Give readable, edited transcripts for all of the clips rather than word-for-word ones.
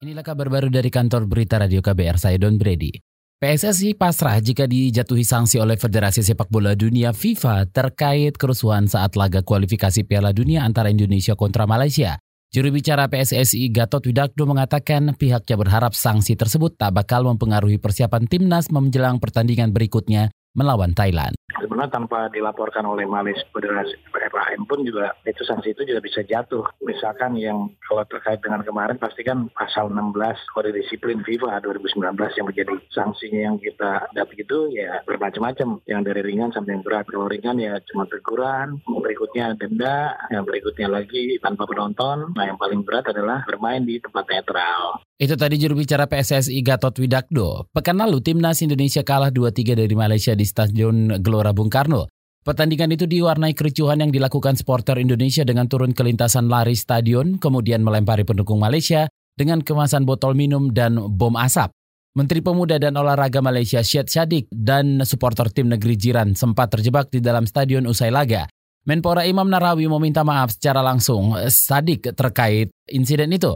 Inilah kabar baru dari kantor berita Radio KBR, saya Don Brady. PSSI pasrah jika dijatuhi sanksi oleh Federasi Sepak Bola Dunia FIFA terkait kerusuhan saat laga kualifikasi Piala Dunia antara Indonesia kontra Malaysia. Juru bicara PSSI Gatot Widakdo mengatakan pihaknya berharap sanksi tersebut tak bakal mempengaruhi persiapan timnas menjelang pertandingan berikutnya melawan Thailand. Sebenarnya tanpa dilaporkan oleh Malaysia Federasi PFAM pun juga itu sanksi itu juga bisa jatuh. Misalkan yang kalau terkait dengan kemarin pastikan pasal 16 kode disiplin FIFA 2019 yang menjadi sanksinya yang kita dapat itu ya bermacam-macam, yang dari ringan sampai yang berat. Kalau ringan ya cuma teguran, berikutnya denda, yang berikutnya lagi tanpa penonton. Nah, yang paling berat adalah bermain di tempat netral. Itu tadi juru bicara PSSI Gatot Widakdo. Pekan lalu timnas Indonesia kalah 2-3 dari Malaysia di Stadion Gelora Bung Karno. Pertandingan itu diwarnai kericuhan yang dilakukan supporter Indonesia dengan turun ke lintasan lari stadion, kemudian melempari pendukung Malaysia dengan kemasan botol minum dan bom asap. Menteri Pemuda dan Olahraga Malaysia Syed Saddiq dan supporter tim negeri jiran sempat terjebak di dalam stadion usai laga. Menpora Imam Narawi meminta maaf secara langsung Saddiq terkait insiden itu.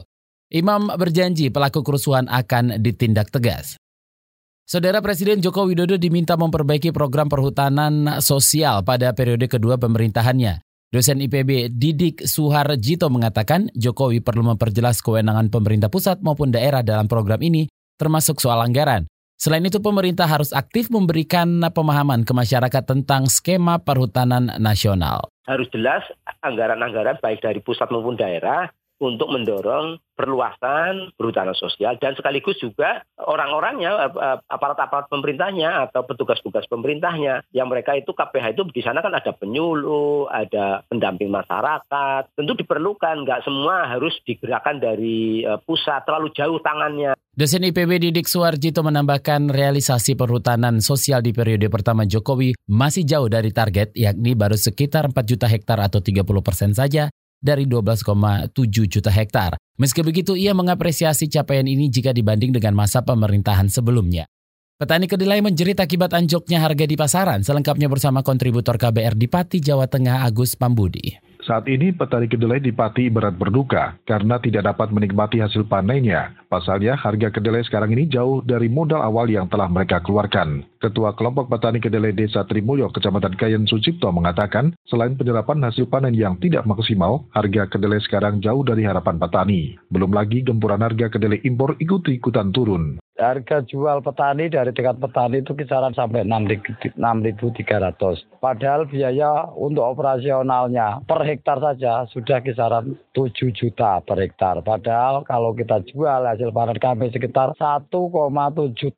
Imam berjanji pelaku kerusuhan akan ditindak tegas. Saudara, Presiden Joko Widodo diminta memperbaiki program perhutanan sosial pada periode kedua pemerintahannya. Dosen IPB Didik Suharjito mengatakan Jokowi perlu memperjelas kewenangan pemerintah pusat maupun daerah dalam program ini, termasuk soal anggaran. Selain itu, pemerintah harus aktif memberikan pemahaman ke masyarakat tentang skema perhutanan nasional. Harus jelas anggaran-anggaran baik dari pusat maupun daerah, untuk mendorong perluasan perhutanan sosial dan sekaligus juga orang-orangnya, aparat-aparat pemerintahnya atau petugas-petugas pemerintahnya yang mereka itu KPH itu di sana kan ada penyuluh, ada pendamping masyarakat. Tentu diperlukan, nggak semua harus digerakkan dari pusat, terlalu jauh tangannya. Dosen IPB Didik Suharjito menambahkan realisasi perhutanan sosial di periode pertama Jokowi masih jauh dari target, yakni baru sekitar 4 juta hektar atau 30% saja dari 12,7 juta hektar. Meski begitu, ia mengapresiasi capaian ini jika dibanding dengan masa pemerintahan sebelumnya. Petani kedelai menjerit akibat anjloknya harga di pasaran. Selengkapnya bersama kontributor KBR di Pati, Jawa Tengah, Agus Pambudi. Saat ini petani kedelai di Pati ibarat berduka karena tidak dapat menikmati hasil panennya. Pasalnya harga kedelai sekarang ini jauh dari modal awal yang telah mereka keluarkan. Ketua Kelompok Petani Kedelai Desa Trimulyo, Kecamatan Kayen, Sucipto mengatakan selain penyerapan hasil panen yang tidak maksimal, harga kedelai sekarang jauh dari harapan petani. Belum lagi gempuran harga kedelai impor ikut-ikutan turun. Harga jual petani dari tingkat petani itu kisaran sampai 6.300. Padahal biaya untuk operasionalnya per hektar saja sudah kisaran 7 juta per hektar. Padahal kalau kita jual hasil panen kami sekitar 1,7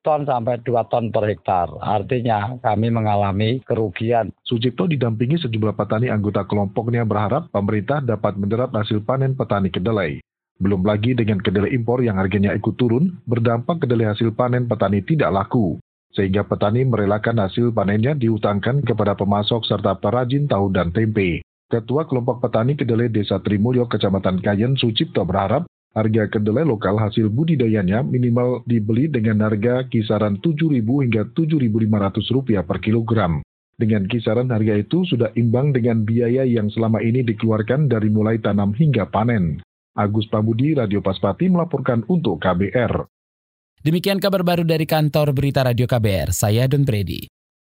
ton sampai 2 ton per hektar. Artinya kami mengalami kerugian. Sucipto didampingi sejumlah petani anggota kelompoknya berharap pemerintah dapat menderap hasil panen petani kedelai. Belum lagi dengan kedelai impor yang harganya ikut turun, berdampak kedelai hasil panen petani tidak laku, sehingga petani merelakan hasil panennya diutangkan kepada pemasok serta perajin tahu dan tempe. Ketua Kelompok Petani Kedelai Desa Trimulyo, Kecamatan Kayen, Sucipto berharap harga kedelai lokal hasil budidayanya minimal dibeli dengan harga kisaran Rp7.000 hingga Rp7.500 per kilogram. Dengan kisaran harga itu sudah imbang dengan biaya yang selama ini dikeluarkan dari mulai tanam hingga panen. Agus Pambudi, Radio Paspati melaporkan untuk KBR. Demikian kabar baru dari kantor berita Radio KBR, saya Don Predi.